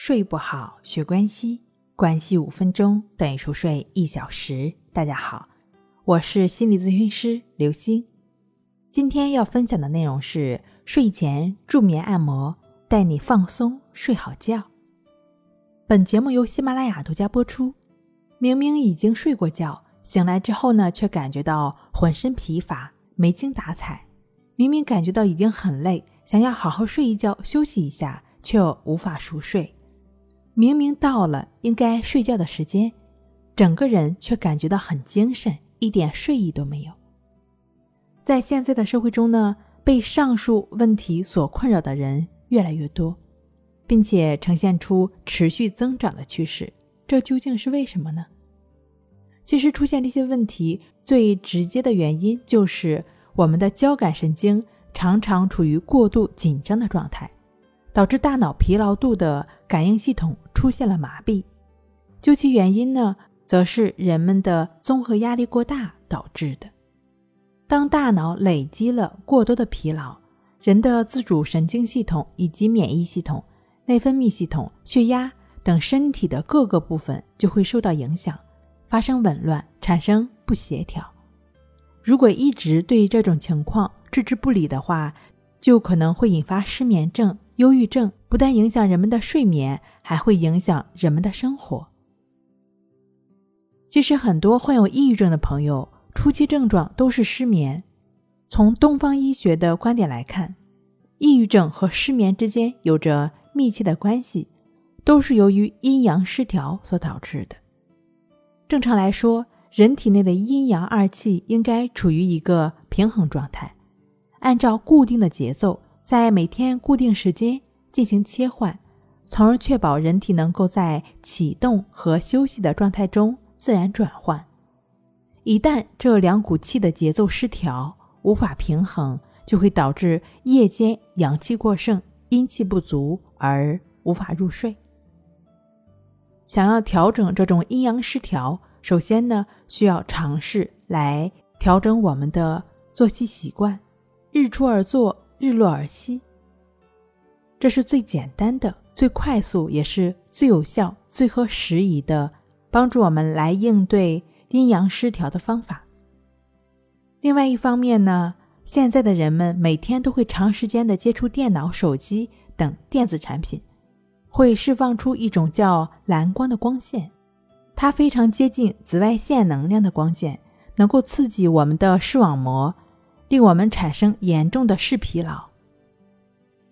睡不好学关系，关系5分钟等于熟睡1小时。大家好，我是心理咨询师刘星。今天要分享的内容是睡前助眠按摩，带你放松睡好觉。本节目由喜马拉雅独家播出。明明已经睡过觉，醒来之后呢，却感觉到浑身疲乏，没精打采。明明感觉到已经很累，想要好好睡一觉休息一下，却无法熟睡。明明到了应该睡觉的时间，整个人却感觉到很精神，一点睡意都没有。在现在的社会中呢，被上述问题所困扰的人越来越多，并且呈现出持续增长的趋势。这究竟是为什么呢？其实出现这些问题最直接的原因就是我们的交感神经常常处于过度紧张的状态，导致大脑疲劳度的感应系统出现了麻痹。究其原因呢，则是人们的综合压力过大导致的。当大脑累积了过多的疲劳，人的自主神经系统以及免疫系统、内分泌系统、血压等身体的各个部分就会受到影响，发生紊乱，产生不协调。如果一直对这种情况置之不理的话，就可能会引发失眠症、忧郁症，不但影响人们的睡眠，还会影响人们的生活。其实很多患有抑郁症的朋友，初期症状都是失眠。从东方医学的观点来看，抑郁症和失眠之间有着密切的关系，都是由于阴阳失调所导致的。正常来说，人体内的阴阳二气应该处于一个平衡状态，按照固定的节奏，在每天固定时间进行切换，从而确保人体能够在启动和休息的状态中自然转换。一旦这两股气的节奏失调，无法平衡，就会导致夜间阳气过盛，阴气不足而无法入睡。想要调整这种阴阳失调，首先呢，需要尝试来调整我们的作息习惯，日出而作，日落而息。这是最简单的、最快速，也是最有效、最合时宜的，帮助我们来应对阴阳失调的方法。另外一方面呢，现在的人们每天都会长时间的接触电脑、手机等电子产品，会释放出一种叫蓝光的光线，它非常接近紫外线能量的光线，能够刺激我们的视网膜，令我们产生严重的视疲劳。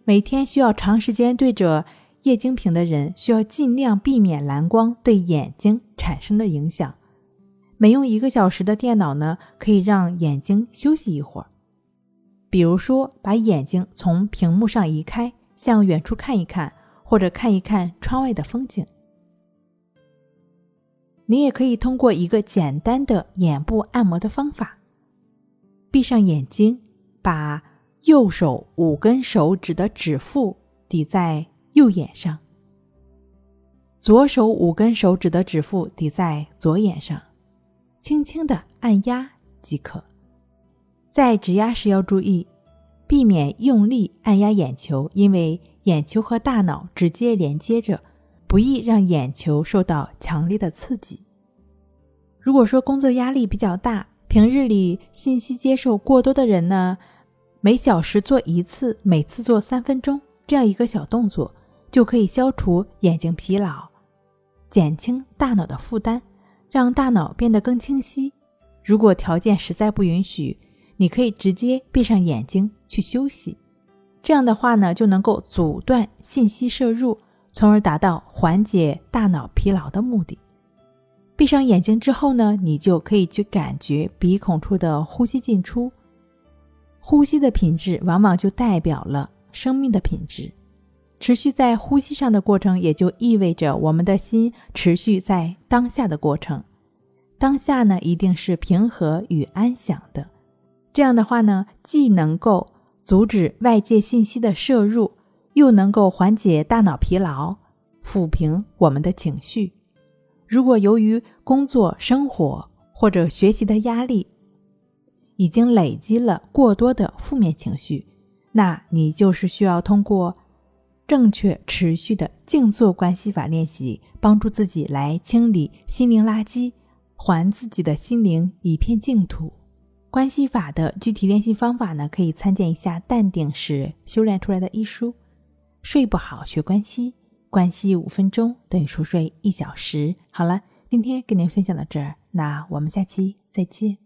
每天需要长时间对着液晶屏的人，需要尽量避免蓝光对眼睛产生的影响。每用1个小时的电脑呢，可以让眼睛休息一会儿。比如说，把眼睛从屏幕上移开，向远处看一看，或者看一看窗外的风景。你也可以通过一个简单的眼部按摩的方法，闭上眼睛，把右手5根手指的指腹抵在右眼上，左手5根手指的指腹抵在左眼上，轻轻的按压即可。在指压时要注意，避免用力按压眼球，因为眼球和大脑直接连接着，不易让眼球受到强烈的刺激。如果说工作压力比较大，平日里信息接受过多的人呢，每小时做1次，每次做3分钟，这样一个小动作就可以消除眼睛疲劳，减轻大脑的负担，让大脑变得更清晰。如果条件实在不允许，你可以直接闭上眼睛去休息。这样的话呢，就能够阻断信息摄入，从而达到缓解大脑疲劳的目的。闭上眼睛之后呢，你就可以去感觉鼻孔处的呼吸进出。呼吸的品质往往就代表了生命的品质。持续在呼吸上的过程，也就意味着我们的心持续在当下的过程。当下呢，一定是平和与安详的。这样的话呢，既能够阻止外界信息的摄入，又能够缓解大脑疲劳，抚平我们的情绪。如果由于工作、生活或者学习的压力，已经累积了过多的负面情绪，那你就是需要通过正确持续的静坐观息法练习，帮助自己来清理心灵垃圾，还自己的心灵一片净土。观息法的具体练习方法呢，可以参见一下淡定时修炼出来的一书。睡不好学观息，观息5分钟等于熟睡1小时。好了，今天跟您分享到这儿，那我们下期再见。